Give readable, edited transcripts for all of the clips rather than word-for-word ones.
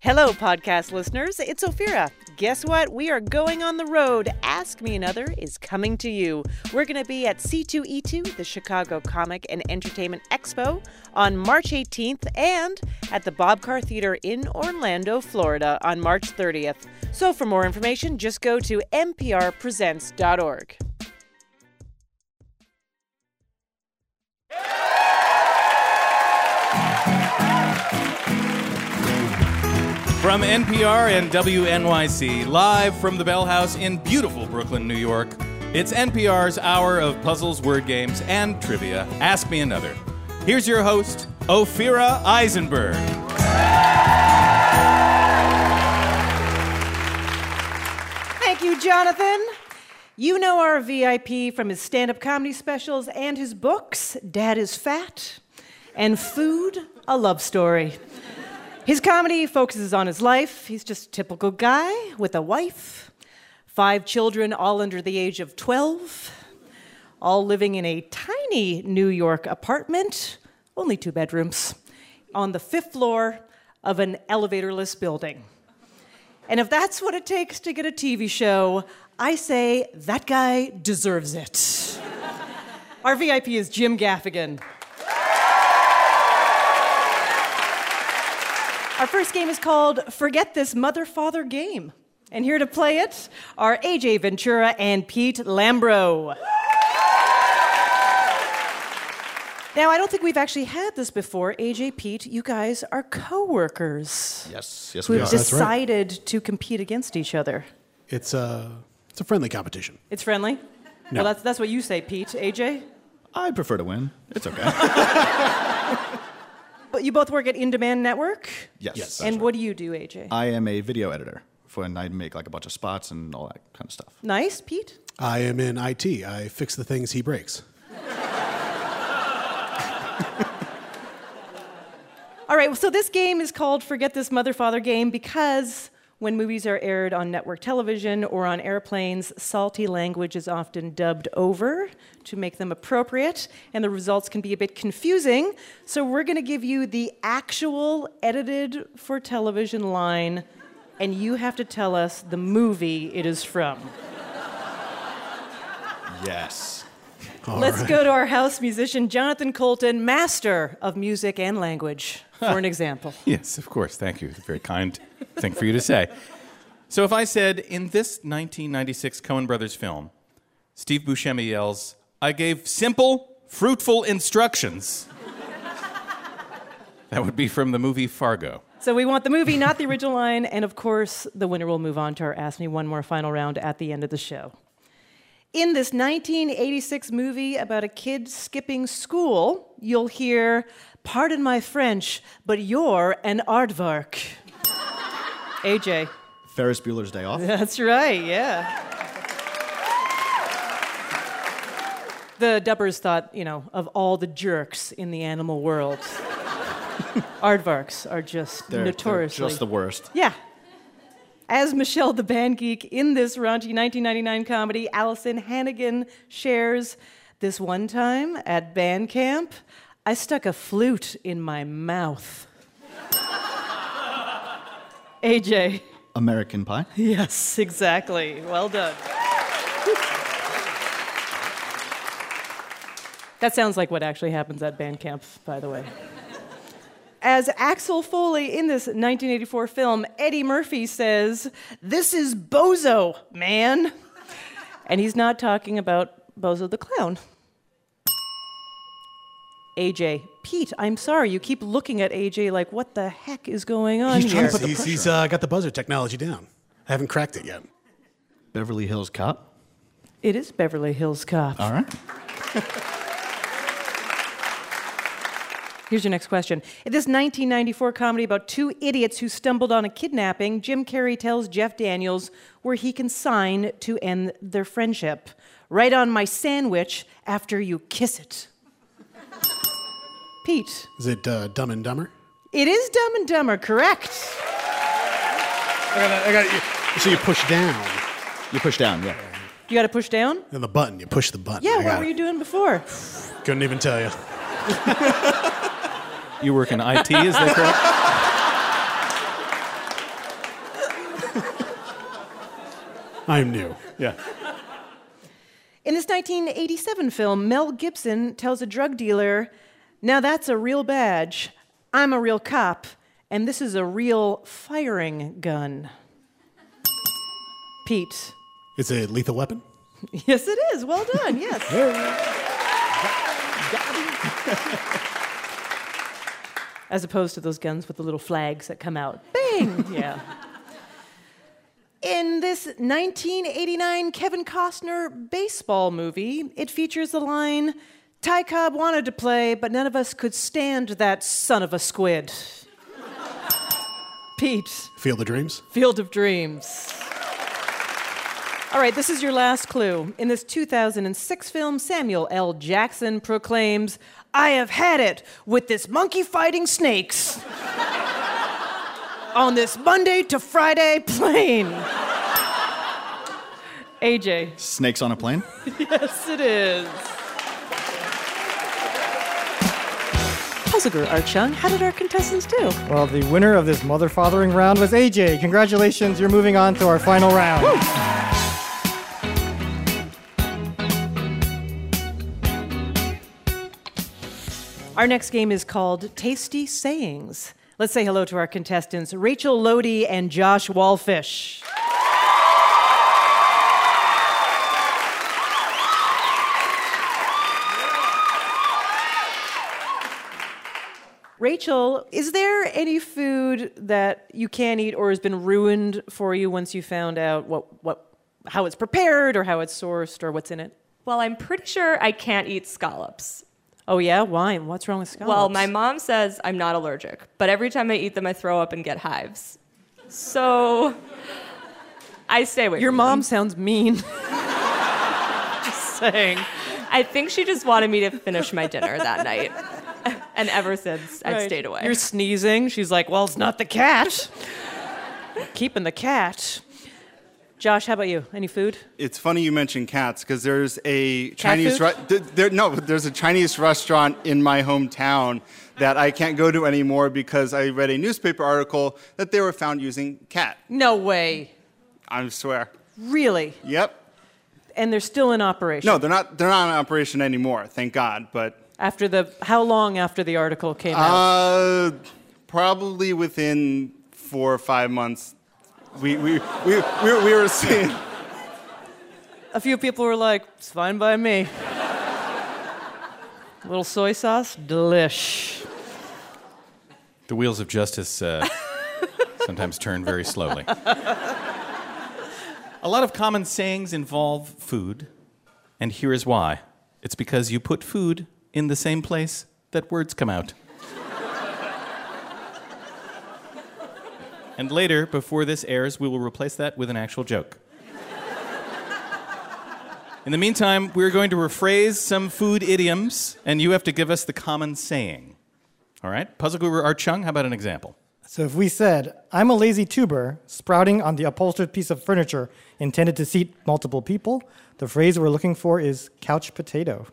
Hello, podcast listeners. It's Ophira. Guess what? We are going on the road. Ask Me Another is coming to you. We're going to be at C2E2, the Chicago Comic and Entertainment Expo, on March 18th and at the Bob Carr Theater in Orlando, Florida, on March 30th. So for more information, just go to mprpresents.org. From NPR and WNYC, live from the Bell House in beautiful Brooklyn, New York, it's NPR's Hour of Puzzles, Word Games, and Trivia, Ask Me Another. Here's your host, Ophira Eisenberg. Thank you, Jonathan. You know our VIP from his stand-up comedy specials and his books, Dad is Fat, and Food, A Love Story. His comedy focuses on his life. He's just a typical guy with a wife, 5 children all under the age of 12, all living in a tiny New York apartment, only 2 bedrooms, on the 5th floor of an elevatorless building. And if that's what it takes to get a TV show, I say that guy deserves it. Our VIP is Jim Gaffigan. Our first game is called Forget This Mother-Father Game. And here to play it are AJ Ventura and Pete Lambro. Now, I don't think we've actually had this before. AJ, Pete, you guys are co-workers. Yes, we are. Who have decided to compete against each other. It's a friendly competition. It's friendly? No. Well, that's what you say, Pete. AJ? I prefer to win. It's okay. You both work at In-Demand Network? Yes. And what do you do, AJ? I am a video editor, and I make like a bunch of spots and all that kind of stuff. Nice. Pete? I am in IT. I fix the things he breaks. All right, so this game is called Forget This Mother-Father Game because when movies are aired on network television or on airplanes, salty language is often dubbed over to make them appropriate, and the results can be a bit confusing. So we're going to give you the actual edited for television line, and you have to tell us the movie it is from. Yes. Let's go to our house musician, Jonathan Coulton, master of music and language, for an example. Yes, of course. Thank you. It's a very kind thing for you to say. So if I said, in this 1996 Coen Brothers film, Steve Buscemi yells, I gave simple, fruitful instructions. That would be from the movie Fargo. So we want the movie, not the original line. And of course, the winner will move on to our Ask Me One More final round at the end of the show. In this 1986 movie about a kid skipping school, you'll hear, pardon my French, but you're an aardvark. AJ. Ferris Bueller's Day Off. That's right, yeah. The Dubbers thought, of all the jerks in the animal world, aardvarks are just notoriously... just the worst. Yeah. As Michelle the Band Geek in this raunchy 1999 comedy, Allison Hannigan shares, this one time at band camp, I stuck a flute in my mouth. AJ. American Pie? Yes, exactly. Well done. That sounds like what actually happens at band camp, by the way. As Axel Foley in this 1984 film, Eddie Murphy says, this is Bozo, man. And he's not talking about Bozo the Clown. AJ. Pete, I'm sorry. You keep looking at AJ like, what the heck is going on here? He's got the buzzer technology down. I haven't cracked it yet. Beverly Hills Cop? It is Beverly Hills Cop. All right. Here's your next question. In this 1994 comedy about 2 idiots who stumbled on a kidnapping, Jim Carrey tells Jeff Daniels where he can sign to end their friendship. Right on my sandwich after you kiss it. Pete. Is it Dumb and Dumber? It is Dumb and Dumber, correct. I got it. So you push down. You push down, yeah. You got to push down? And the button. You push the button. Yeah, what were you doing before? Couldn't even tell you. You work in IT, is that correct? I'm new. Yeah. In this 1987 film, Mel Gibson tells a drug dealer, "Now that's a real badge. I'm a real cop, and this is a real firing gun." Pete. It's a Lethal Weapon? Yes, it is. Well done, yes. As opposed to those guns with the little flags that come out. Bang! Yeah. In this 1989 Kevin Costner baseball movie, it features the line, "Ty Cobb wanted to play, but none of us could stand that son of a squid." Pete. Field of Dreams? Field of Dreams. All right, this is your last clue. In this 2006 film, Samuel L. Jackson proclaims, "I have had it with this monkey fighting snakes on this Monday to Friday plane." AJ. Snakes on a plane? Yes, it is. Puzzler Art Chung, how did our contestants do? Well, the winner of this mother-fathering round was AJ. Congratulations, you're moving on to our final round. Woo! Our next game is called Tasty Sayings. Let's say hello to our contestants, Rachel Lodi and Josh Wallfish. Rachel, is there any food that you can't eat or has been ruined for you once you found out how it's prepared or how it's sourced or what's in it? Well, I'm pretty sure I can't eat scallops. Oh, yeah? Why? What's wrong with scallops? Well, my mom says I'm not allergic, but every time I eat them, I throw up and get hives. So I stay away from them. Your mom sounds mean. Just saying. I think she just wanted me to finish my dinner that night. And ever since, I've stayed away. You're sneezing. She's like, well, it's not the cat. Keeping the cat. Josh, how about you? Any food? It's funny you mention cats because there's a there's a Chinese restaurant in my hometown that I can't go to anymore because I read a newspaper article that they were found using cat. No way. I swear. Really? Yep. And they're still in operation. No, they're not in operation anymore, thank God, but how long after the article came out? Probably within 4 or 5 months. We were seeing. A few people were like, "It's fine by me." A little soy sauce, delish. The wheels of justice sometimes turn very slowly. A lot of common sayings involve food, and here is why: it's because you put food in the same place that words come out. And later, before this airs, we will replace that with an actual joke. In the meantime, we're going to rephrase some food idioms, and you have to give us the common saying. All right? Puzzle Guru Art Chung, how about an example? So if we said, "I'm a lazy tuber sprouting on the upholstered piece of furniture intended to seat multiple people," the phrase we're looking for is couch potato.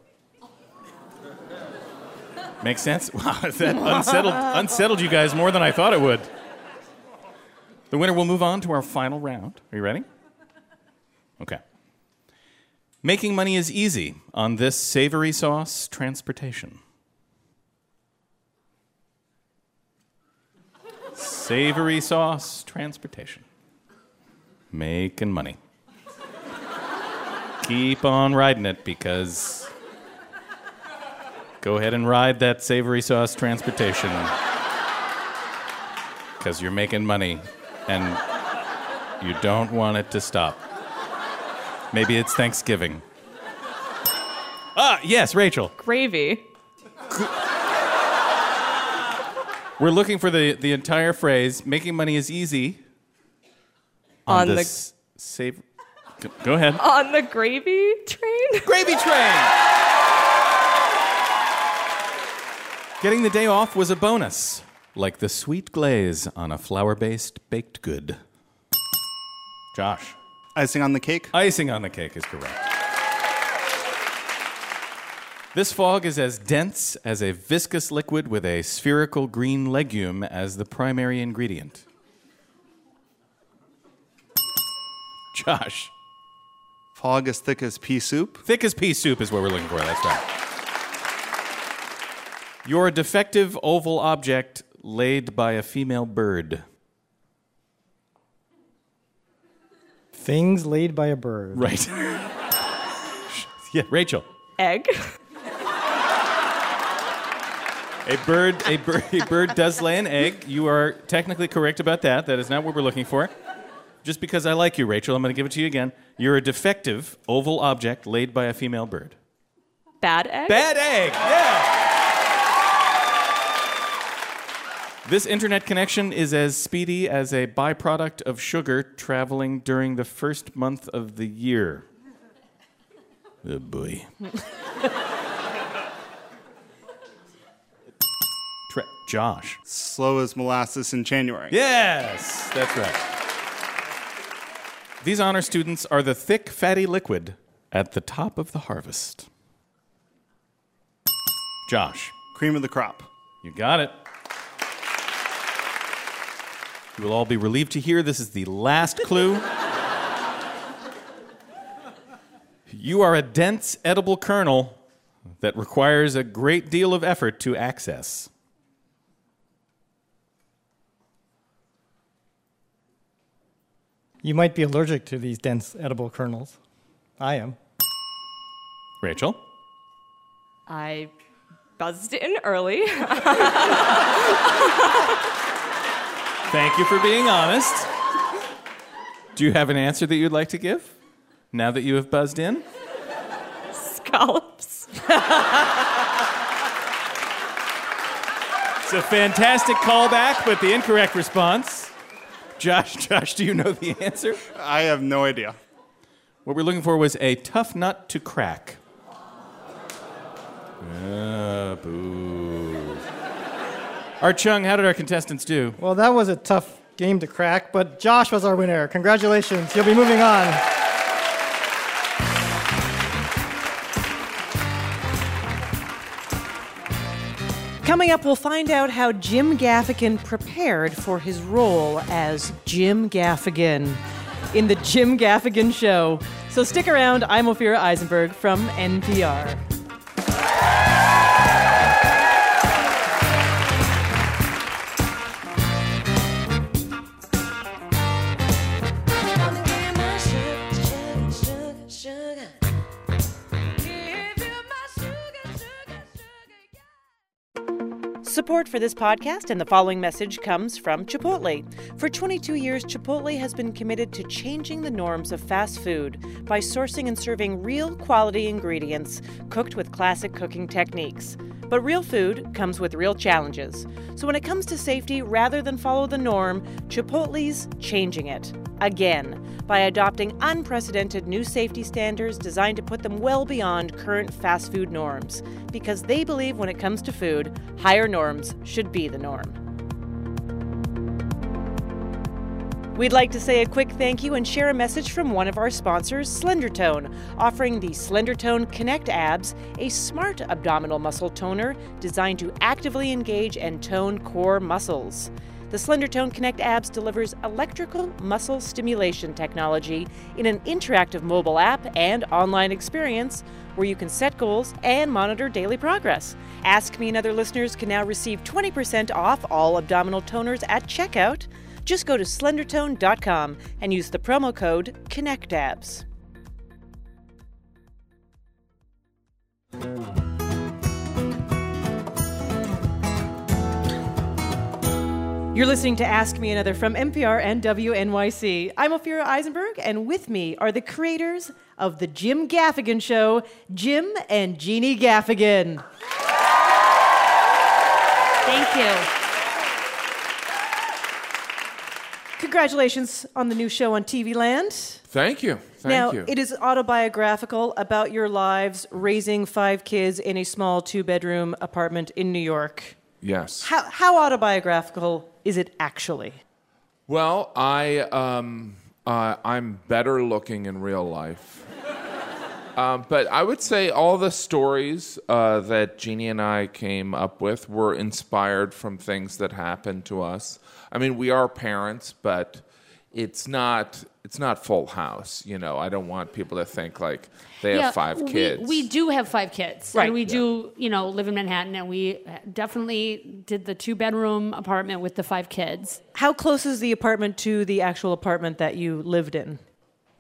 Makes sense? Wow, that unsettled you guys more than I thought it would. The winner will move on to our final round. Are you ready? Okay. Making money is easy on this savory sauce transportation. Savory sauce transportation. Making money. Keep on riding it because... Go ahead and ride that savory sauce transportation because you're making money. And you don't want it to stop. Maybe it's Thanksgiving. Ah, yes, Rachel. Gravy. We're looking for the entire phrase, making money is easy. On the... Go ahead. On the gravy train? Gravy train! Getting the day off was a bonus. Like the sweet glaze on a flour-based baked good. Josh. Icing on the cake? Icing on the cake is correct. This fog is as dense as a viscous liquid with a spherical green legume as the primary ingredient. Josh. Fog as thick as pea soup? Thick as pea soup is what we're looking for. That's right. You're a defective oval object laid by a female bird. Things laid by a bird. Right. Yeah, Rachel. Egg. A bird does lay an egg. You are technically correct about that. That is not what we're looking for. Just because I like you, Rachel, I'm going to give it to you again. You're a defective oval object laid by a female bird. Bad egg? Bad egg, yeah. This internet connection is as speedy as a byproduct of sugar traveling during the first month of the year. Oh, boy. Josh. Slow as molasses in January. Yes, that's right. These honor students are the thick, fatty liquid at the top of the harvest. Josh. Cream of the crop. You got it. You will all be relieved to hear this is the last clue. You are a dense, edible kernel that requires a great deal of effort to access. You might be allergic to these dense edible kernels. I am. Rachel? I buzzed in early. Thank you for being honest. Do you have an answer that you'd like to give now that you have buzzed in? Scallops. It's a fantastic callback, but the incorrect response... Josh, do you know the answer? I have no idea. What we're looking for was a tough nut to crack. Ah, boo. Art Chung, how did our contestants do? Well, that was a tough game to crack, but Josh was our winner. Congratulations. You'll be moving on. Coming up, we'll find out how Jim Gaffigan prepared for his role as Jim Gaffigan in The Jim Gaffigan Show. So stick around. I'm Ophira Eisenberg from NPR. Support for this podcast and the following message comes from Chipotle. For 22 years, Chipotle has been committed to changing the norms of fast food by sourcing and serving real quality ingredients cooked with classic cooking techniques. But real food comes with real challenges. So when it comes to safety, rather than follow the norm, Chipotle's changing it. Again, by adopting unprecedented new safety standards designed to put them well beyond current fast food norms, because they believe when it comes to food, higher norms should be the norm. We'd like to say a quick thank you and share a message from one of our sponsors, Slendertone, offering the Slendertone Connect Abs, a smart abdominal muscle toner designed to actively engage and tone core muscles. The Slendertone Connect Abs delivers electrical muscle stimulation technology in an interactive mobile app and online experience where you can set goals and monitor daily progress. Ask Me and other listeners can now receive 20% off all abdominal toners at checkout. Just go to slendertone.com and use the promo code ConnectAbs. You're listening to Ask Me Another from NPR and WNYC. I'm Ophira Eisenberg, and with me are the creators of The Jim Gaffigan Show, Jim and Jeannie Gaffigan. Thank you. Congratulations on the new show on TV Land. Thank you. Now, it is autobiographical about your lives raising 5 kids in a small 2-bedroom apartment in New York. Yes. How autobiographical is it actually? Well, I'm better looking in real life. But I would say all the stories that Jeannie and I came up with were inspired from things that happened to us. I mean, we are parents, but It's not Full House, you know. I don't want people to think like they have five kids. We do have five kids, right? And we do, you know, live in Manhattan, and we definitely did the 2-bedroom apartment with the 5 kids. How close is the apartment to the actual apartment that you lived in?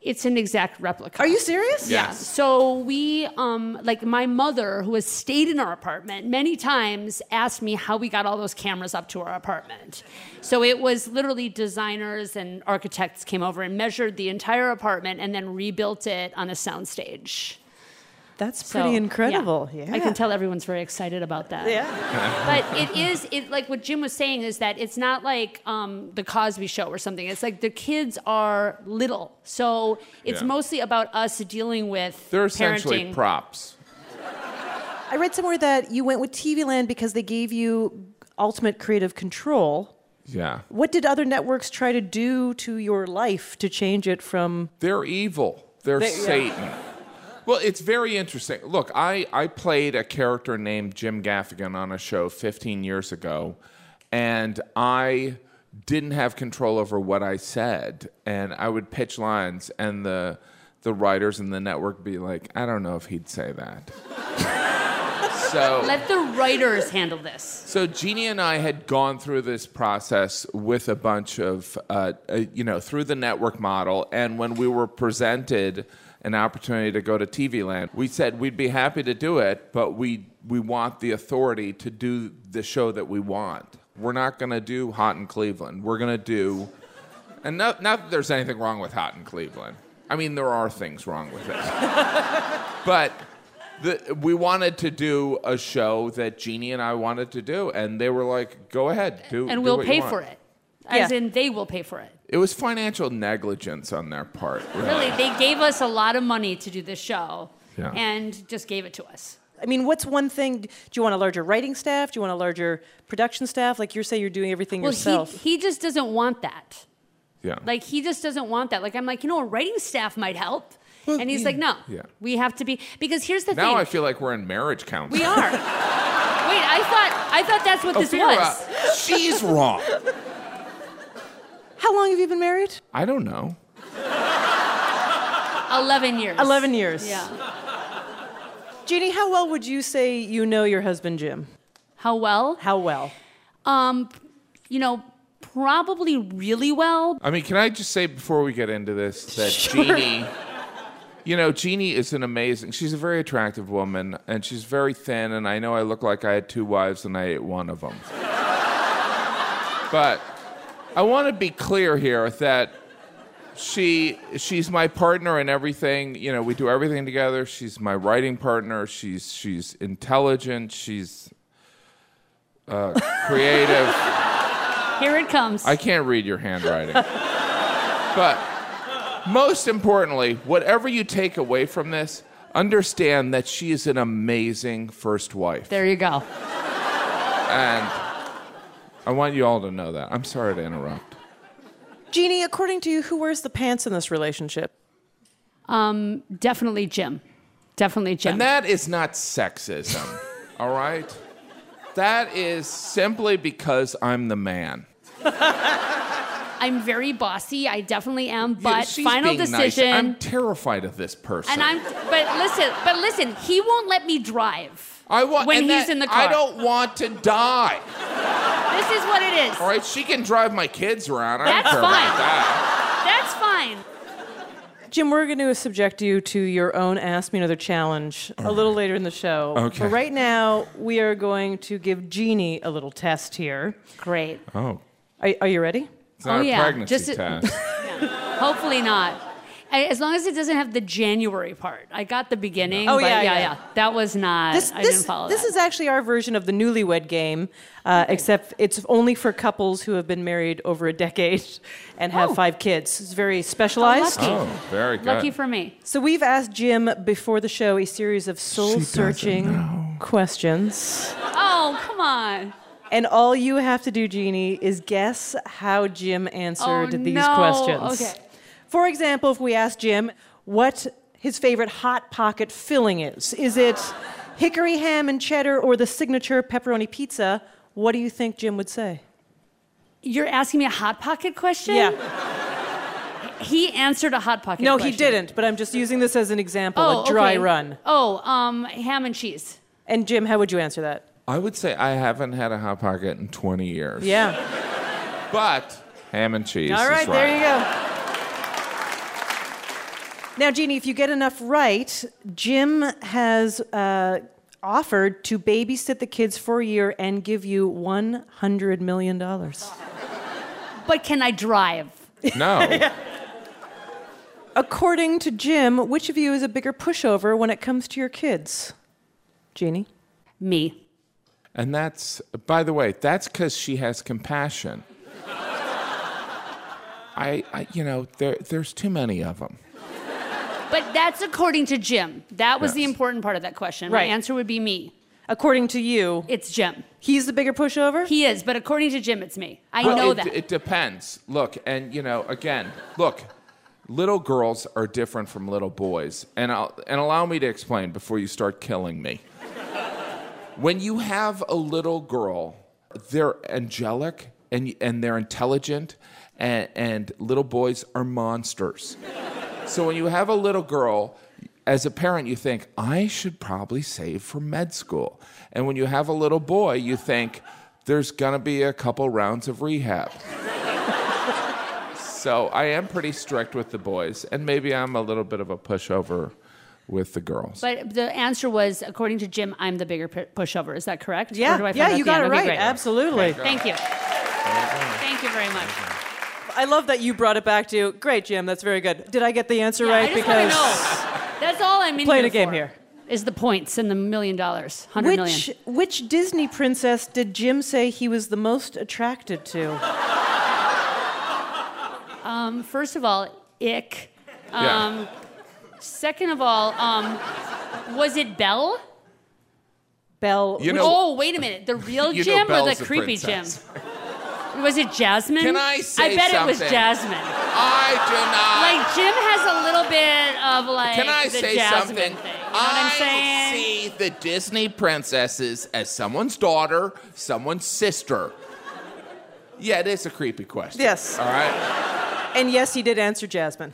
It's an exact replica. Are you serious? Yes. Yeah. So we, like my mother, who has stayed in our apartment many times, asked me how we got all those cameras up to our apartment. So it was literally designers and architects came over and measured the entire apartment and then rebuilt it on a soundstage. That's pretty incredible. Yeah. Yeah. I can tell everyone's very excited about that. Yeah. But it is like what Jim was saying is that it's not like the Cosby Show or something. It's like the kids are little. So it's mostly about us dealing with they're essentially parenting. Props. I read somewhere that you went with TV Land because they gave you ultimate creative control. Yeah. What did other networks try to do to your life to change it from... They're evil. They're Satan. Yeah. Well, it's very interesting. Look, I played a character named Jim Gaffigan on a show 15 years ago, and I didn't have control over what I said. And I would pitch lines, and the writers and the network would be like, I don't know if he'd say that. So let the writers handle this. So Jeannie and I had gone through this process with a bunch of, through the network model, and when we were presented an opportunity to go to TV Land, we said we'd be happy to do it, but we want the authority to do the show that we want. We're not going to do Hot in Cleveland. We're going to do... And not that there's anything wrong with Hot in Cleveland. I mean, there are things wrong with it. But we wanted to do a show that Jeannie and I wanted to do, and they were like, go ahead, do And we'll do what pay you want. For it. As in, they will pay for it. It was financial negligence on their part. Really, they gave us a lot of money to do this show and just gave it to us. I mean, what's one thing? Do you want a larger writing staff? Do you want a larger production staff? Like you say, you're doing everything yourself. Well, he just doesn't want that. Yeah. Like, he just doesn't want that. Like, I'm like, a writing staff might help. And he's like, no, we have to be. Because here's the thing. Now I feel like we're in marriage counseling. We are. Wait, I thought that's what this was. She's wrong. How long have you been married? I don't know. 11 years. 11 years. Yeah. Jeannie, how well would you say you know your husband, Jim? How well? How well? Probably really well. I mean, can I just say before we get into this that Jeannie... Jeannie is she's a very attractive woman, and she's very thin, and I know I look like I had 2 wives and I ate one of them. But... I want to be clear here that she's my partner in everything. You know, we do everything together. She's my writing partner. She's intelligent. She's creative. Here it comes. I can't read your handwriting. But most importantly, whatever you take away from this, understand that she is an amazing first wife. There you go. And... I want you all to know that. I'm sorry to interrupt. Jeannie, according to you, who wears the pants in this relationship? Definitely Jim. And that is not sexism, all right? That is simply because I'm the man. I'm very bossy. I definitely am, but final decision. Nice. I'm terrified of this person. And But listen, he won't let me drive in the car. I don't want to die. This is what it is. All right, she can drive my kids around. I don't care about that. That's fine. Jim, we're going to subject you to your own Ask Me Another Challenge a little later in the show. Okay. But right now, we are going to give Jeannie a little test here. Great. Oh. Are you ready? It's not a pregnancy test. Yeah. Hopefully not. As long as it doesn't have the January part. I got the beginning. Oh, yeah. That was not... I didn't follow that. This is actually our version of the newlywed game, except it's only for couples who have been married over a decade and have 5 kids. It's very specialized. Oh, very good. Lucky for me. So we've asked Jim before the show a series of soul-searching questions. Oh, come on. And all you have to do, Jeannie, is guess how Jim answered these questions. Okay. For example, if we ask Jim what his favorite Hot Pocket filling is it hickory ham and cheddar or the signature pepperoni pizza? What do you think Jim would say? You're asking me a Hot Pocket question? Yeah. He answered a Hot Pocket question. No, he didn't, but I'm just using this as an example, a dry run. Oh, ham and cheese. And Jim, how would you answer that? I would say I haven't had a Hot Pocket in 20 years. Yeah. But ham and cheese. All right, there you go. Now, Jeannie, if you get enough right, Jim has offered to babysit the kids for a year and give you $100 million. But can I drive? No. According to Jim, which of you is a bigger pushover when it comes to your kids? Jeannie? Me. And that's, by the way, that's because she has compassion. I you know, there's too many of them. But that's according to Jim. That was the important part of that question. Right. My answer would be me. According to you? It's Jim. He's the bigger pushover? He is, but according to Jim, it's me. I know that. It depends. Look, and, you know, again, look, little girls are different from little boys. And allow me to explain before you start killing me. When you have a little girl, they're angelic and they're intelligent, and little boys are monsters. So when you have a little girl, as a parent, you think, I should probably save for med school. And when you have a little boy, you think, there's going to be a couple rounds of rehab. So I am pretty strict with the boys, and maybe I'm a little bit of a pushover with the girls. But the answer was, according to Jim, I'm the bigger pushover. Is that correct? Yeah, you got it right. Absolutely. Thank you. Thank you very much. I love that you brought it back to, great, Jim, that's very good. Did I get the answer right? I just want to know. That's all I'm in here for. Playing a game here. Is the points and the $1 million, $100 million. Which Disney princess did Jim say he was the most attracted to? First of all, Ick. Second of all, was it Belle? Belle. Oh, wait a minute. The real Jim or the creepy Jim? Was it Jasmine? Can I say something? I bet it was Jasmine. I do not. Like, Jim has a little bit of, like, Can I say Jasmine something? Thing. You know what I'm saying? I see the Disney princesses as someone's daughter, someone's sister. Yeah, it is a creepy question. Yes. All right? And yes, he did answer Jasmine.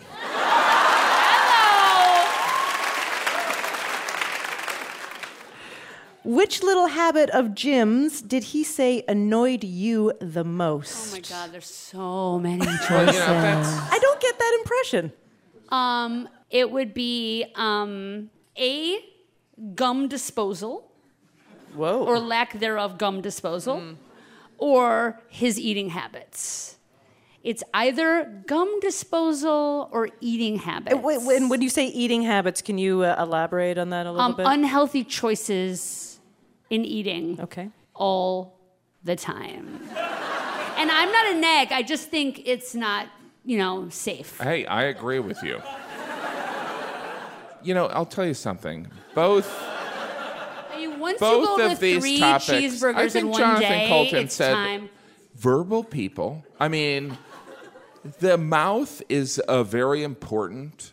Which little habit of Jim's did he say annoyed you the most? Oh, my God, there's so many choices. I don't get that impression. It would be A, gum disposal. Whoa. Or lack thereof gum disposal. Mm. Or his eating habits. It's either gum disposal or eating habits. And when you say eating habits, can you elaborate on that a little bit? Unhealthy choices in eating all the time. And I'm not a nag, I just think it's not, you know, safe. Hey, I agree with you. You know, I'll tell you something. Once you go with three cheeseburgers in one day, I think Jonathan Coulton said verbal people. I mean, the mouth is a very important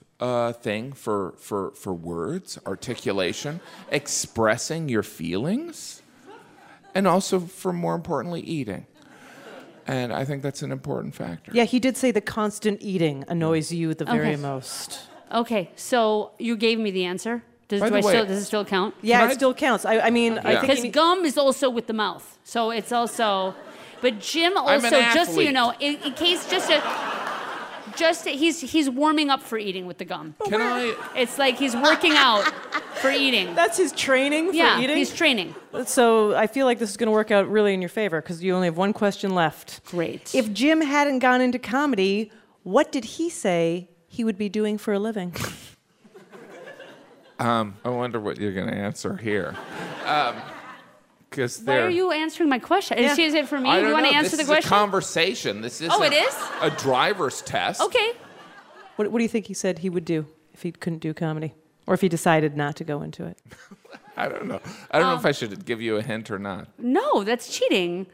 thing for words, articulation, expressing your feelings, and also, for more importantly, eating. And I think that's an important factor. Yeah, he did say the constant eating annoys you the very most. Okay, so you gave me the answer. Does it still count? Yeah, it still counts. I mean, I think because gum is also with the mouth, so it's also. But Jim also, just so you know, in case just a. Just he's warming up for eating with the gum. It's like he's working out for eating. That's his training for eating? Yeah, he's training. So I feel like this is going to work out really in your favor because you only have one question left. Great. If Jim hadn't gone into comedy, what did he say he would be doing for a living? I wonder what you're going to answer here. Why are you answering my question? Yeah. Is it for me? You want to answer the question? This is a conversation. This is it is? A driver's test. Okay. What do you think he said he would do if he couldn't do comedy? Or if he decided not to go into it? I don't know. I don't know if I should give you a hint or not. No, that's cheating.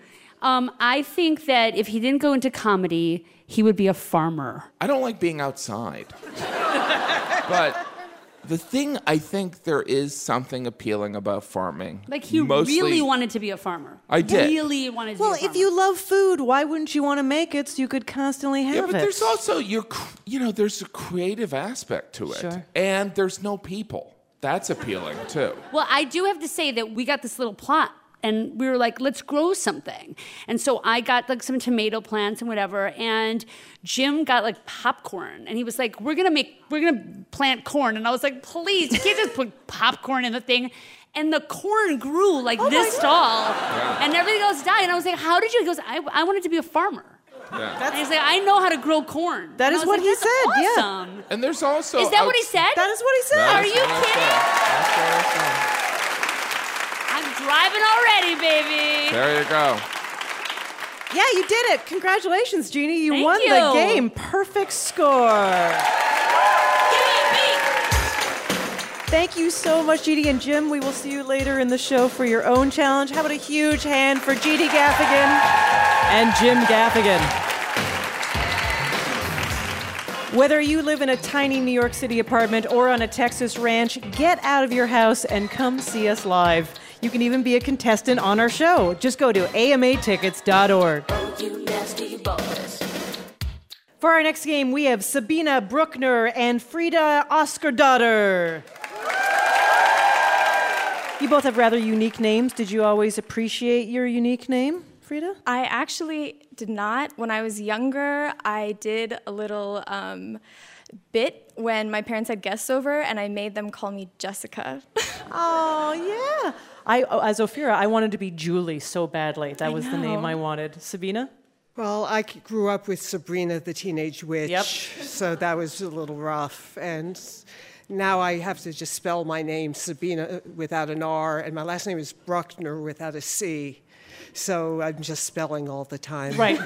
I think that if he didn't go into comedy, he would be a farmer. I don't like being outside. But The thing, I think there is something appealing about farming. Like, he really wanted to be a farmer. I did. Really wanted to be a farmer. Well, if you love food, why wouldn't you want to make it so you could constantly have it? Yeah, but there's also, there's a creative aspect to it. Sure. And there's no people. That's appealing, too. Well, I do have to say that we got this little plot. And we were like, let's grow something. And so I got like some tomato plants and whatever. And Jim got like popcorn. And he was like, we're gonna plant corn. And I was like, please, you can't just put popcorn in the thing. And the corn grew like this tall. Yeah. And everything else died. And I was like, how did you? He goes, I wanted to be a farmer. Yeah. And he's like, I know how to grow corn. That is what he said. Awesome. Yeah. And there's also. Is that what he said? That is what he said. Are you kidding? That's awesome. Driving already, baby. There you go. Yeah, you did it. Congratulations, Jeannie. You Thank won you. The game. Perfect score. Thank you so much, Jeannie and Jim. We will see you later in the show for your own challenge. How about a huge hand for Jeannie Gaffigan and Jim Gaffigan? Whether you live in a tiny New York City apartment or on a Texas ranch, get out of your house and come see us live. You can even be a contestant on our show. Just go to amatickets.org. Oh, you nasty boys. For our next game, we have Sabina Bruckner and Frida Oscardotter. You both have rather unique names. Did you always appreciate your unique name, Frida? I actually did not. When I was younger, I did a little bit when my parents had guests over, and I made them call me Jessica. Oh, yeah. As Ophira, I wanted to be Julie so badly. That was the name I wanted. Sabina? Well, I grew up with Sabrina the Teenage Witch, so that was a little rough. And now I have to just spell my name, Sabina, without an R, and my last name is Bruckner without a C. So I'm just spelling all the time. Right.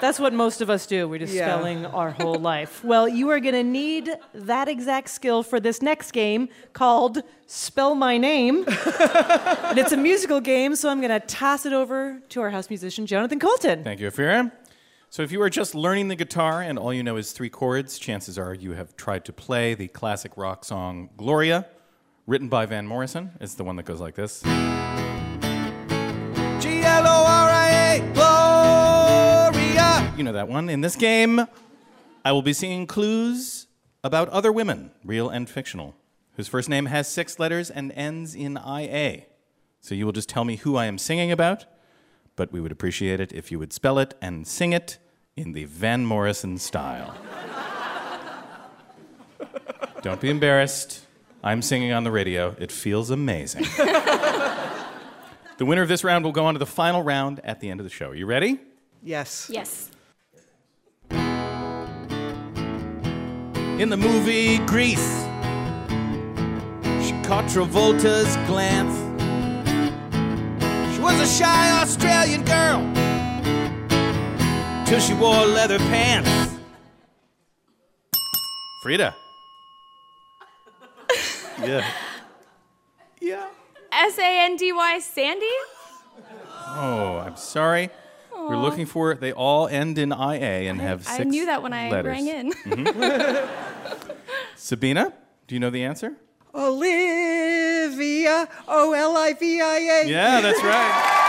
That's what most of us do. We're just spelling our whole life. Well, you are going to need that exact skill for this next game called Spell My Name. And it's a musical game, so I'm going to toss it over to our house musician, Jonathan Coulton. Thank you, Ophira. So if you are just learning the guitar and all you know is three chords, chances are you have tried to play the classic rock song Gloria, written by Van Morrison. It's the one that goes like this. G-L-O-R-I-A, Gloria. You know that one. In this game, I will be seeing clues about other women, real and fictional, whose first name has six letters and ends in I-A. So you will just tell me who I am singing about, but we would appreciate it if you would spell it and sing it in the Van Morrison style. Don't be embarrassed. I'm singing on the radio. It feels amazing. The winner of this round will go on to the final round at the end of the show. Are you ready? Yes. Yes. In the movie Grease, she caught Travolta's glance. She was a shy Australian girl till she wore leather pants. Frida. Yeah. Yeah. S-A-N-D-Y, Sandy? Oh, I'm sorry. Aww. We're looking for, they all end in I-A and have six letters. I knew that when I rang in. Mm-hmm. Sabina, do you know the answer? Olivia, O-L-I-V-I-A. Yeah, that's right.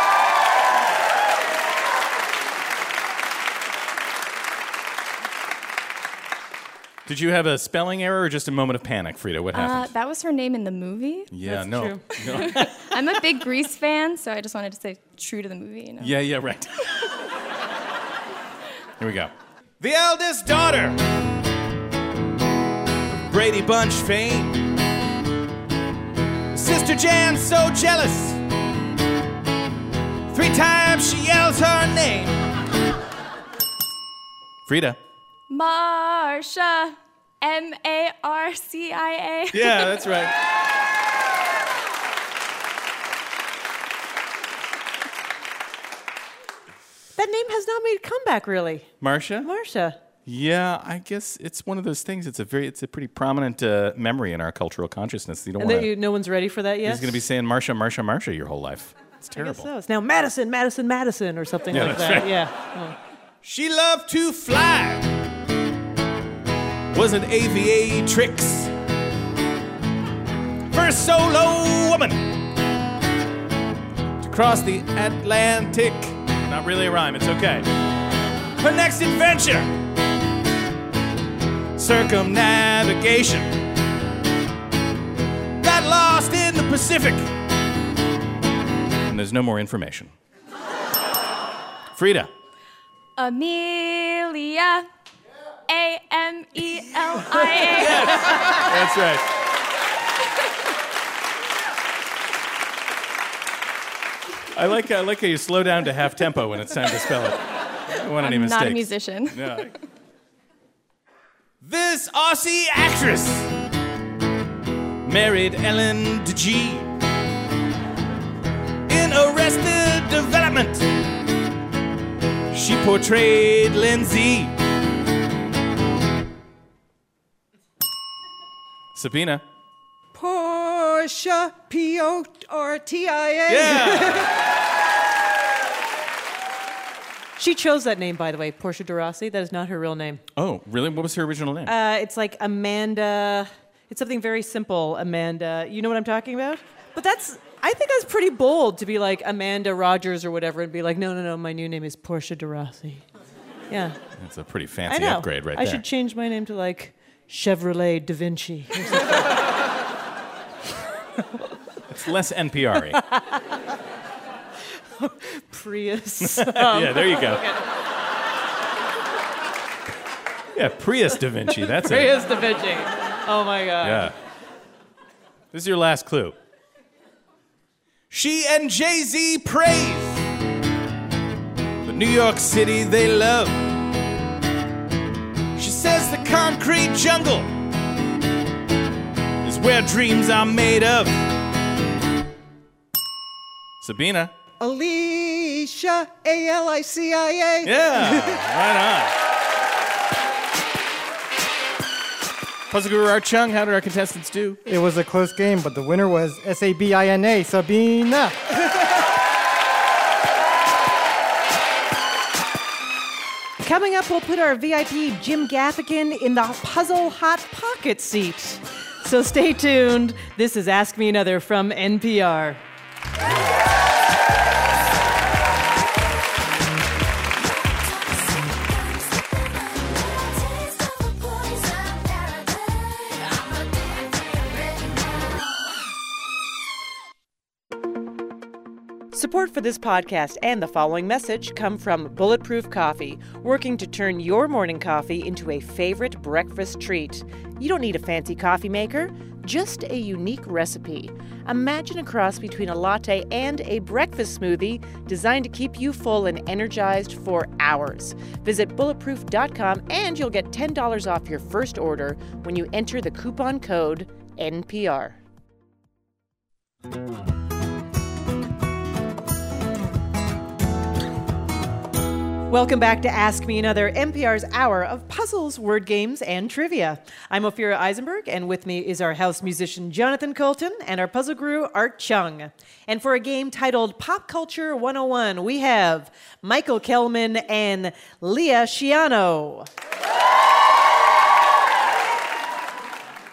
Did you have a spelling error or just a moment of panic, Frida? What happened? That was her name in the movie. Yeah, that's no. True. No. I'm a big Grease fan, so I just wanted to stay true to the movie. You know? Yeah, right. Here we go. The eldest daughter of Brady Bunch fame. Sister Jan so jealous. 3 times she yells her name. Frida. Marcia, M-A-R-C-I-A. Yeah, that's right. That name has not made a comeback, really. Marcia. Yeah, I guess it's one of those things. It's a pretty prominent memory in our cultural consciousness. No one's ready for that yet. He's going to be saying Marcia your whole life. It's terrible. I guess so. It's now Madison or something like that. Right. Yeah. Oh. She loved to fly. Was an aviatrix. first solo woman to cross the Atlantic. Not really a rhyme, it's okay. Her next adventure, circumnavigation, got lost in the Pacific. And there's no more information. Frida. Amelia. A-M-E-L-I-A. Yes, that's right. I like how you slow down to half tempo when it's time to spell it. I want any mistakes. I'm not a musician. No. This Aussie actress married Ellen DeGee in Arrested Development. She portrayed Lindsay. Sabina. Portia, P-O-R-T-I-A. Yeah. She chose that name, by the way, Portia de Rossi. That is not her real name. Oh, really? What was her original name? It's like Amanda. It's something very simple, Amanda. You know what I'm talking about? But that's, I think that's pretty bold to be like Amanda Rogers or whatever and be like, no, no, no, my new name is Portia de Rossi. Yeah. That's a pretty fancy upgrade right there. I should change my name to like Chevrolet Da Vinci. It's less NPR-y. Prius. Yeah, there you go. Yeah, Prius Da Vinci, that's it. Prius Da Vinci. Oh, my God. Yeah. This is your last clue. She and Jay-Z praise the New York City they love. She says the concrete jungle is where dreams are made of. Sabina. Alicia, A-L-I-C-I-A. Yeah, right on. Puzzle Guru Art Chung, how did our contestants do? It was a close game, but the winner was S-A-B-I-N-A, Sabina. Coming up, we'll put our VIP Jim Gaffigan in the Puzzle Hot Pocket seat. So stay tuned. This is Ask Me Another from NPR. Support for this podcast and the following message come from Bulletproof Coffee, working to turn your morning coffee into a favorite breakfast treat. You don't need a fancy coffee maker, just a unique recipe. Imagine a cross between a latte and a breakfast smoothie designed to keep you full and energized for hours. Visit bulletproof.com and you'll get $10 off your first order when you enter the coupon code NPR. Welcome back to Ask Me Another, NPR's hour of puzzles, word games, and trivia. I'm Ophira Eisenberg, and with me is our house musician, Jonathan Coulton, and our puzzle guru, Art Chung. And for a game titled Pop Culture 101, we have Michael Kellman and Leah Shiano.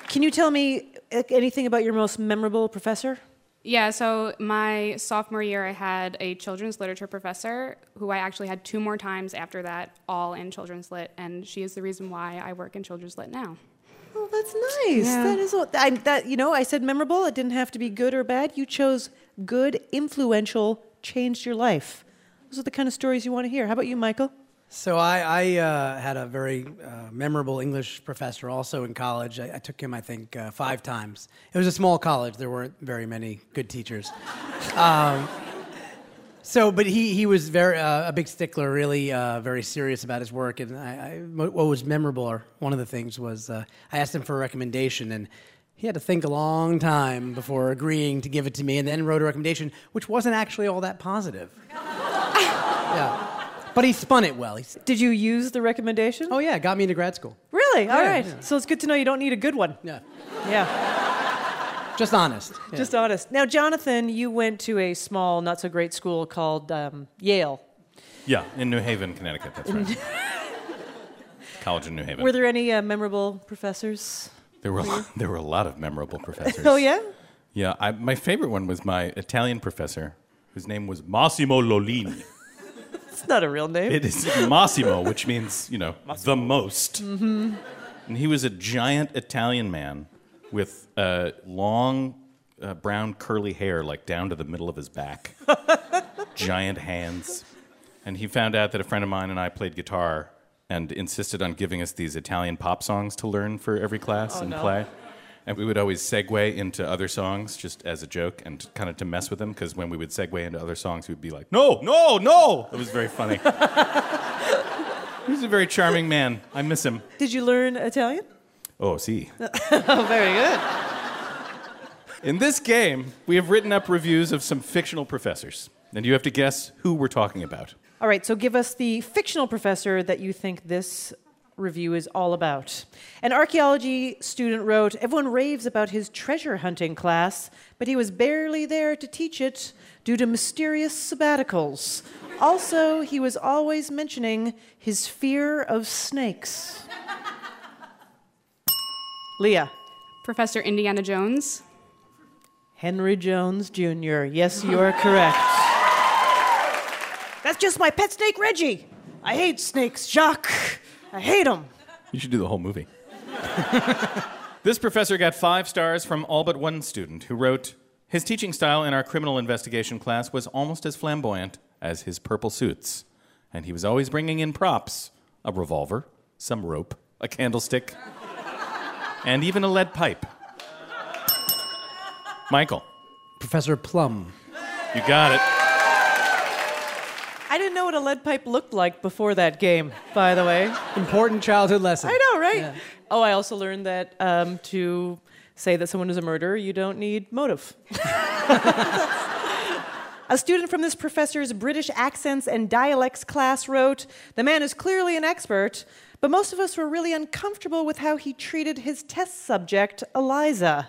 Can you tell me anything about your most memorable professor? Yeah, so my sophomore year, I had a children's literature professor who I actually had two more times after that, all in children's lit, and she is the reason why I work in children's lit now. Oh, that's nice. Yeah. That is, you know, I said memorable. It didn't have to be good or bad. You chose good, influential, changed your life. Those are the kind of stories you want to hear. How about you, Michael? So I had a very memorable English professor also in college. I took him, I think, five times. It was a small college. There weren't very many good teachers. But he was very a big stickler, really very serious about his work. And what was memorable, or one of the things, was I asked him for a recommendation, and he had to think a long time before agreeing to give it to me, and then wrote a recommendation, which wasn't actually all that positive. Yeah. But he spun it well. Did you use the recommendation? Oh, yeah. It got me into grad school. Really? Yeah, all right. Yeah. So it's good to know you don't need a good one. Yeah. Yeah. Just honest. Yeah. Just honest. Now, Jonathan, you went to a small, not-so-great school called Yale. Yeah, in New Haven, Connecticut. That's right. College in New Haven. Were there any memorable professors? There were a lot of memorable professors. Oh, yeah? Yeah, my favorite one was my Italian professor, whose name was Massimo Lolini. It's not a real name. It is Massimo, which means, you know, Massimo. The most. Mm-hmm. And he was a giant Italian man with long brown curly hair, like down to the middle of his back. Giant hands. And he found out that a friend of mine and I played guitar and insisted on giving us these Italian pop songs to learn for every class play. And we would always segue into other songs just as a joke and kind of to mess with them, because when we would segue into other songs, we'd be like, no, no, no! It was very funny. He was a very charming man. I miss him. Did you learn Italian? Oh, si. Oh, very good. In this game, we have written up reviews of some fictional professors, and you have to guess who we're talking about. All right, so give us the fictional professor that you think this review is all about. An archaeology student wrote, "Everyone raves about his treasure hunting class, but he was barely there to teach it due to mysterious sabbaticals. Also, he was always mentioning his fear of snakes." Leah. Professor Indiana Jones. Henry Jones Jr. Yes, you are correct. That's just my pet snake, Reggie. I hate snakes, Jacques. I hate them. You should do the whole movie. This professor got 5 stars from all but one student, who wrote, "His teaching style in our criminal investigation class was almost as flamboyant as his purple suits, and he was always bringing in props, a revolver, some rope, a candlestick, and even a lead pipe." Michael. Professor Plum. You got it. I didn't know what a lead pipe looked like before that game, by the way. Important childhood lesson. I know, right? Yeah. Oh, I also learned that to say that someone is a murderer, you don't need motive. A student from this professor's British accents and dialects class wrote, "The man is clearly an expert, but most of us were really uncomfortable with how he treated his test subject, Eliza.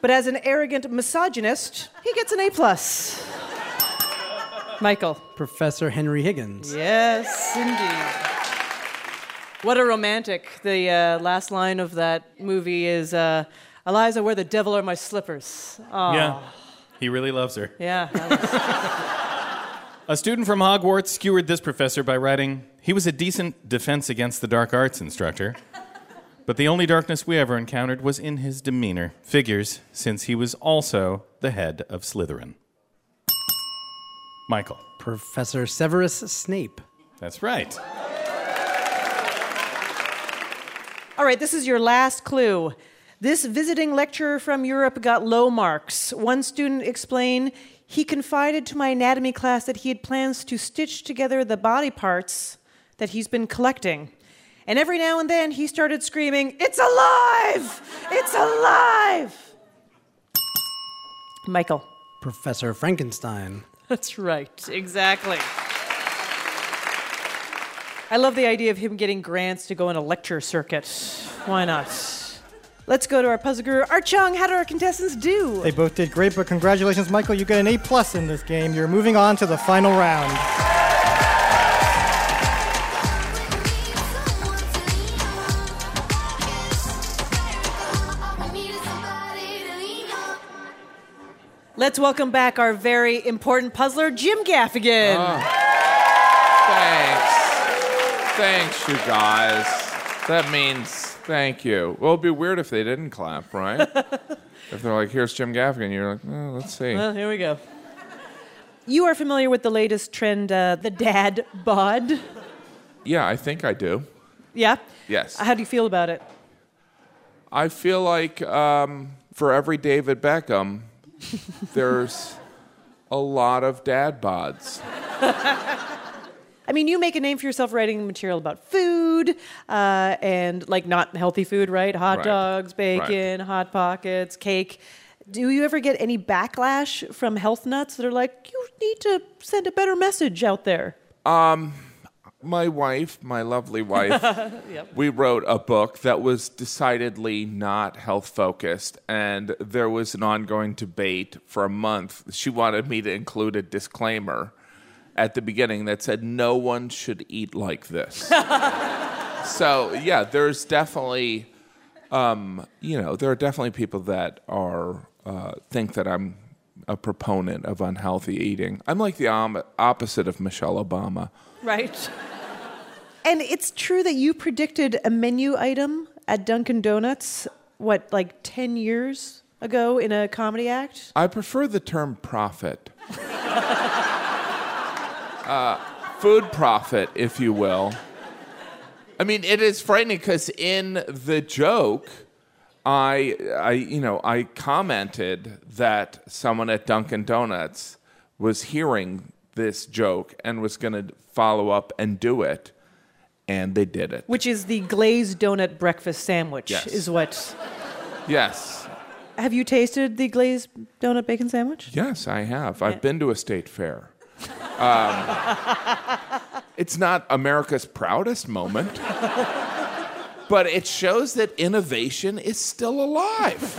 But as an arrogant misogynist, he gets an A+. Michael. Professor Henry Higgins. Yes, indeed. What a romantic. The last line of that movie is, "Eliza, where the devil are my slippers?" Aww. Yeah, he really loves her. Yeah. A student from Hogwarts skewered this professor by writing, "He was a decent defense against the dark arts instructor, but the only darkness we ever encountered was in his demeanor. Figures, since he was also the head of Slytherin." Michael. Professor Severus Snape. That's right. All right, this is your last clue. This visiting lecturer from Europe got low marks. One student explained, "He confided to my anatomy class that he had plans to stitch together the body parts that he's been collecting. And every now and then he started screaming, 'It's alive! It's alive!'" Michael. Professor Frankenstein. That's right, exactly. I love the idea of him getting grants to go on a lecture circuit. Why not? Let's go to our puzzle guru, Art Chung. How did our contestants do? They both did great, but congratulations, Michael. You get an A+ in this game. You're moving on to the final round. Let's welcome back our very important puzzler, Jim Gaffigan. Oh. Thanks, you guys. That means thank you. Well, it'd be weird if they didn't clap, right? If they're like, "Here's Jim Gaffigan," you're like, "Oh, let's see." Well, here we go. You are familiar with the latest trend, the dad bod? Yeah, I think I do. Yeah? Yes. How do you feel about it? I feel like for every David Beckham, there's a lot of dad bods. I mean, you make a name for yourself writing material about food and, like, not healthy food, right? Hot dogs, bacon, Hot Pockets, cake. Do you ever get any backlash from health nuts that are like, "You need to send a better message out there"? My wife, my lovely wife, yep. We wrote a book that was decidedly not health-focused, and there was an ongoing debate for a month. She wanted me to include a disclaimer at the beginning that said, "No one should eat like this." So, yeah, there's definitely, there are definitely people that are think that I'm a proponent of unhealthy eating. I'm like the opposite of Michelle Obama. Right. And it's true that you predicted a menu item at Dunkin' Donuts, what, like 10 years ago in a comedy act? I prefer the term profit. Food profit, if you will. I mean, it is frightening because in the joke, I commented that someone at Dunkin' Donuts was hearing this joke and was going to follow up and do it, and they did it. Which is the glazed donut breakfast sandwich, yes. Is what... Yes. Have you tasted the glazed donut bacon sandwich? Yes, I have. I've been to a state fair. It's not America's proudest moment. But it shows that innovation is still alive.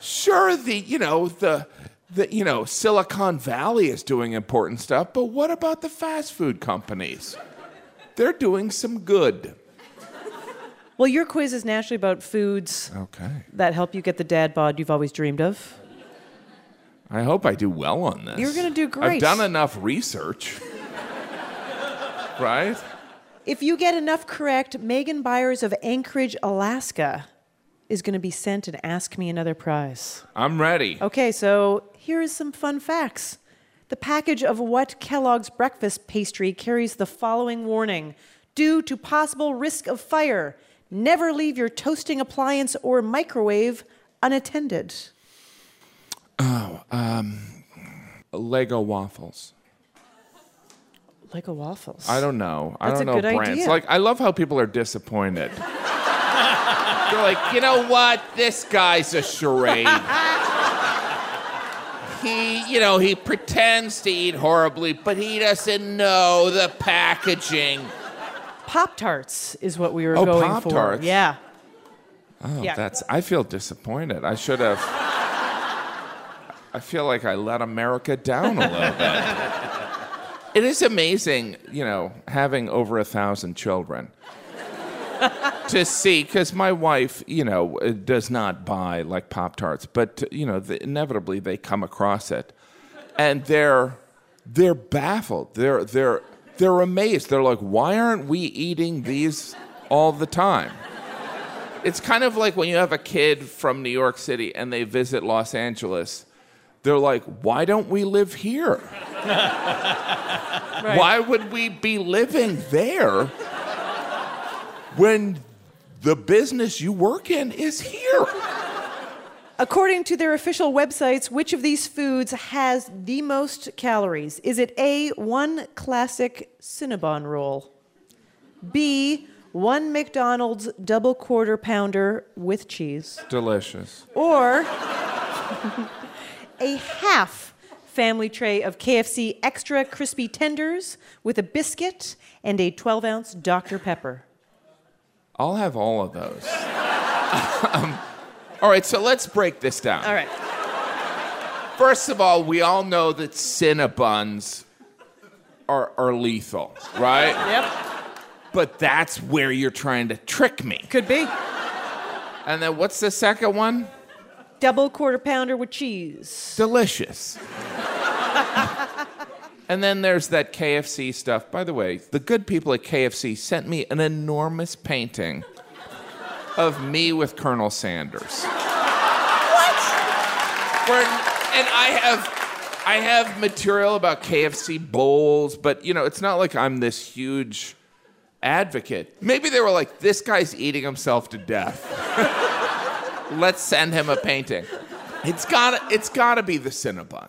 Sure, the Silicon Valley is doing important stuff, but what about the fast food companies? They're doing some good. Well, your quiz is naturally about foods that help you get the dad bod you've always dreamed of. I hope I do well on this. You're going to do great. I've done enough research. Right? If you get enough correct, Megan Byers of Anchorage, Alaska is going to be sent an Ask Me Another prize. I'm ready. Okay, so here is some fun facts. The package of what Kellogg's breakfast pastry carries the following warning. Due to possible risk of fire, never leave your toasting appliance or microwave unattended. Oh, Lego waffles. Lego waffles. I don't know. That's I don't a know good brands. Idea. Like I love how people are disappointed. They're like, you know what? This guy's a charade. He pretends to eat horribly, but he doesn't know the packaging. Pop-Tarts is what we were going Pop-Tarts. For. Oh, Pop-Tarts. Yeah. Oh, yeah. I feel disappointed. I should have. I feel like I let America down a little bit. It is amazing, having over 1,000 children to see, because my wife, does not buy, like, Pop-Tarts, but, inevitably they come across it, and they're baffled. They're amazed. They're like, why aren't we eating these all the time? It's kind of like when you have a kid from New York City and they visit Los Angeles. They're like, why don't we live here? Right. Why would we be living there when the business you work in is here? According to their official websites, which of these foods has the most calories? Is it A, one classic Cinnabon roll? B, one McDonald's double quarter pounder with cheese? Delicious. Or... a half family tray of KFC extra crispy tenders with a biscuit and a 12-ounce Dr. Pepper. I'll have all of those. All right, so let's break this down. All right. First of all, we all know that Cinnabons are lethal, right? Yep. But that's where you're trying to trick me. Could be. And then what's the second one? Double quarter pounder with cheese. Delicious. And then there's that KFC stuff. By the way, the good people at KFC sent me an enormous painting of me with Colonel Sanders. What? I have material about KFC bowls, but it's not like I'm this huge advocate. Maybe they were like, this guy's eating himself to death. Let's send him a painting. It's gotta be the Cinnabon.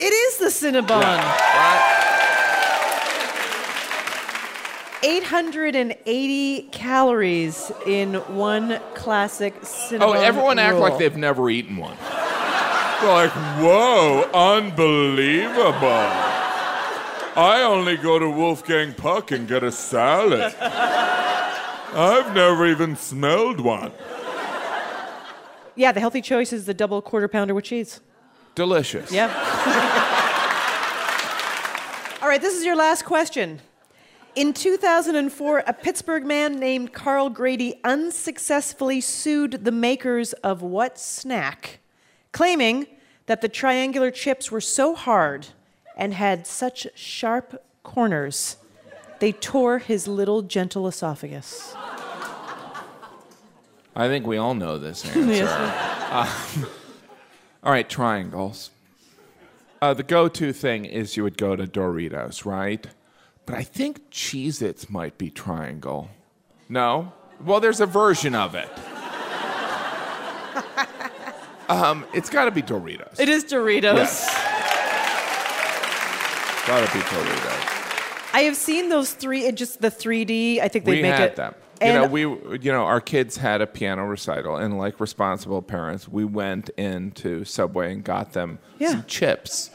It is the Cinnabon. Yeah. 880 calories in one classic Cinnabon roll. Oh, everyone act like they've never eaten one. They're like, whoa, unbelievable. I only go to Wolfgang Puck and get a salad. I've never even smelled one. Yeah, the healthy choice is the double quarter pounder with cheese. Delicious. Yeah. All right, this is your last question. In 2004, a Pittsburgh man named Carl Grady unsuccessfully sued the makers of what snack claiming that the triangular chips were so hard and had such sharp corners, they tore his little gentle esophagus. I think we all know this answer. Yes, all right, triangles. The go-to thing is you would go to Doritos, right? But I think Cheez-Its might be triangle. No? Well, there's a version of it. It's got to be Doritos. It is Doritos. Yes. Got to be Doritos. I have seen those three. It just the 3D. I think they make it. We had them. You know, our kids had a piano recital, and like responsible parents, we went into Subway and got them some chips.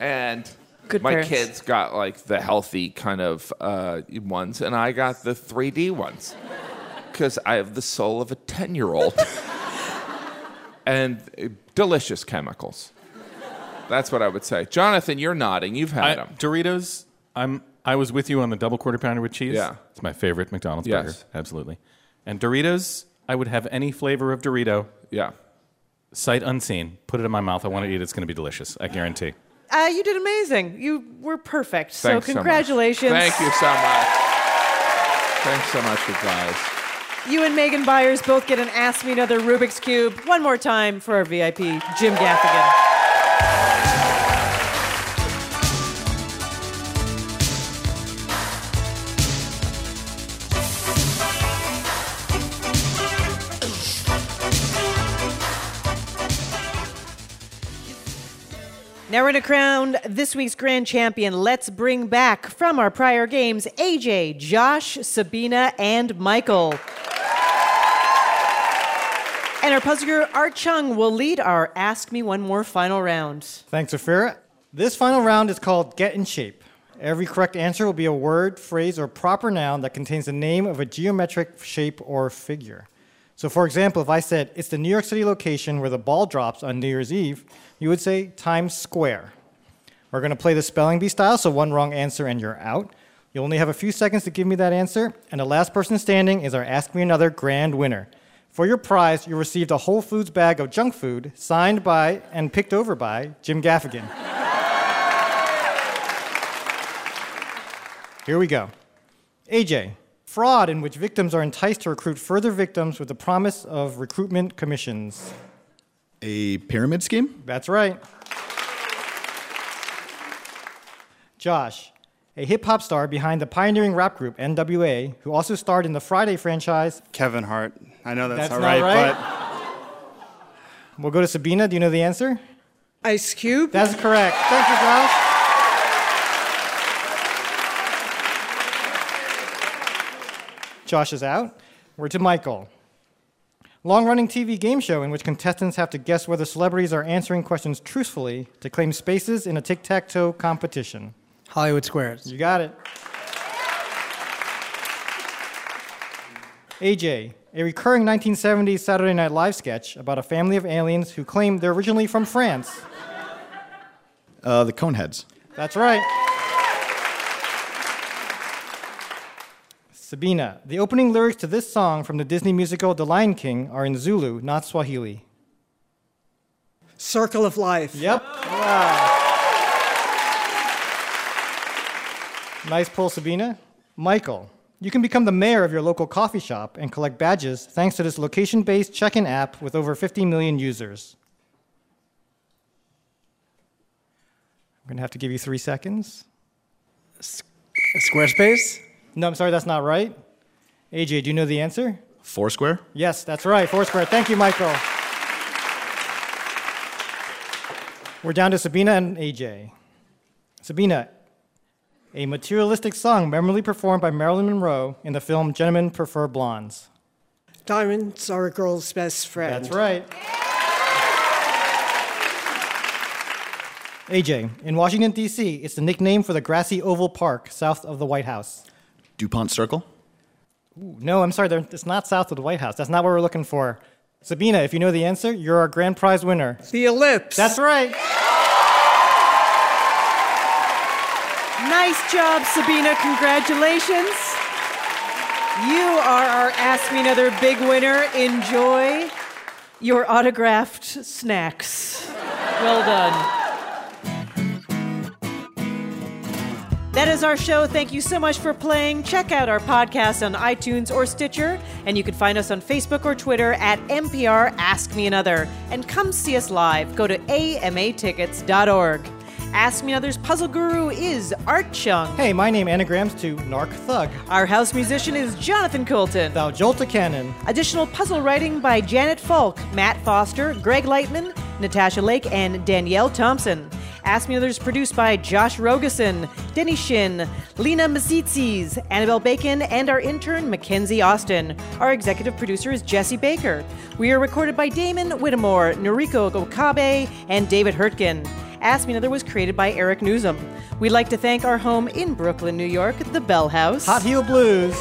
And kids got like the healthy kind of ones, and I got the 3D ones because I have the soul of a 10-year-old. And delicious chemicals. That's what I would say. Jonathan, you're nodding. You've had them. Doritos. I was with you on the double quarter pounder with cheese. Yeah. It's my favorite McDonald's burger. Absolutely. And Doritos, I would have any flavor of Dorito. Yeah. Sight unseen. Put it in my mouth. I want to eat it. It's going to be delicious. I guarantee. You did amazing. You were perfect. Thanks so congratulations. So much. Thank you so much. Thanks so much, you guys. You and Megan Byers both get an Ask Me Another Rubik's Cube. One more time for our VIP, Jim Gaffigan. Now we're going to crown this week's grand champion. Let's bring back from our prior games, AJ, Josh, Sabina, and Michael. And our puzzler, Art Chung, will lead our Ask Me One More final round. Thanks, Ophira. This final round is called Get in Shape. Every correct answer will be a word, phrase, or proper noun that contains the name of a geometric shape or figure. So, for example, if I said, it's the New York City location where the ball drops on New Year's Eve, you would say Times Square. We're going to play the spelling bee style, so one wrong answer and you're out. You only have a few seconds to give me that answer, and the last person standing is our Ask Me Another grand winner. For your prize, you received a Whole Foods bag of junk food signed by and picked over by Jim Gaffigan. Here we go. AJ. Fraud in which victims are enticed to recruit further victims with the promise of recruitment commissions. A pyramid scheme? That's right. Josh, a hip-hop star behind the pioneering rap group NWA, who also starred in the Friday franchise. Kevin Hart. I know that's not right, but... We'll go to Sabina. Do you know the answer? Ice Cube? That's correct. Thank you, Josh. Josh is out. We're to Michael. Long-running TV game show in which contestants have to guess whether celebrities are answering questions truthfully to claim spaces in a tic-tac-toe competition. Hollywood Squares. You got it. AJ, a recurring 1970s Saturday Night Live sketch about a family of aliens who claim they're originally from France. The Coneheads. That's right. Sabina, the opening lyrics to this song from the Disney musical The Lion King are in Zulu, not Swahili. Circle of Life. Yep. Wow. Nice pull, Sabina. Michael, you can become the mayor of your local coffee shop and collect badges thanks to this location-based check-in app with over 50 million users. I'm going to have to give you 3 seconds. Squarespace? No, I'm sorry, that's not right. AJ, do you know the answer? Foursquare? Yes, that's right, Foursquare. Thank you, Michael. We're down to Sabina and AJ. Sabina, a materialistic song memorably performed by Marilyn Monroe in the film Gentlemen Prefer Blondes. Diamonds are a girl's best friend. That's right. AJ, in Washington, D.C., it's the nickname for the grassy Oval Park south of the White House. DuPont Circle? Ooh, no, I'm sorry. It's not south of the White House. That's not what we're looking for. Sabina, if you know the answer, you're our grand prize winner. The Ellipse. That's right. Nice job, Sabina. Congratulations. You are our Ask Me Another big winner. Enjoy your autographed snacks. Well done. That is our show. Thank you so much for playing. Check out our podcast on iTunes or Stitcher. And you can find us on Facebook or Twitter at NPR Ask Me Another. And come see us live. Go to amatickets.org. Ask Me Another's puzzle guru is Art Chung. Hey, my name anagrams to Narc Thug. Our house musician is Jonathan Coulton. Thou Jolta Cannon. Additional puzzle writing by Janet Falk, Matt Foster, Greg Lightman, Natasha Lake, and Danielle Thompson. Ask Me Another's produced by Josh Rogerson, Denny Shin, Lena Masitzis, Annabelle Bacon, and our intern, Mackenzie Austin. Our executive producer is Jesse Baker. We are recorded by Damon Whittemore, Noriko Okabe, and David Hurtgen. Ask Me Another was created by Eric Newsom. We'd like to thank our home in Brooklyn, New York, the Bell House. Hot Heel Blues.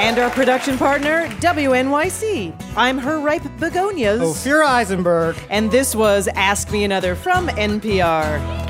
And our production partner, WNYC. I'm her ripe begonias, Ophira Eisenberg. And this was Ask Me Another from NPR.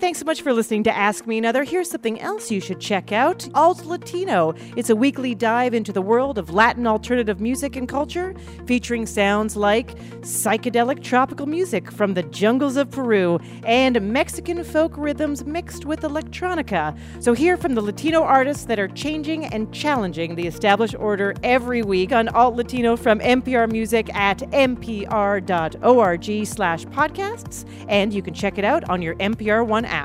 Thanks so much for listening to Ask Me Another. Here's something else you should check out, Alt Latino. It's a weekly dive into the world of Latin alternative music and culture, featuring sounds like psychedelic tropical music from the jungles of Peru and Mexican folk rhythms mixed with electronica. So hear from the Latino artists that are changing and challenging the established order every week on Alt Latino from NPR Music at npr.org/podcasts. And you can check it out on your NPR One app.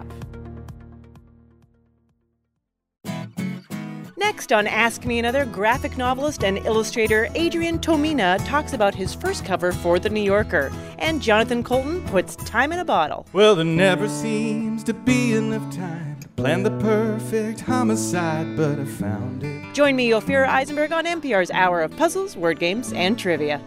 Next on Ask Me Another, graphic novelist and illustrator Adrian Tomina talks about his first cover for The New Yorker, and Jonathan Coulton puts time in a bottle. Well, there never seems to be enough time to plan the perfect homicide, but I found it. Join me, Ophira Eisenberg, on NPR's Hour of Puzzles, Word Games, and Trivia.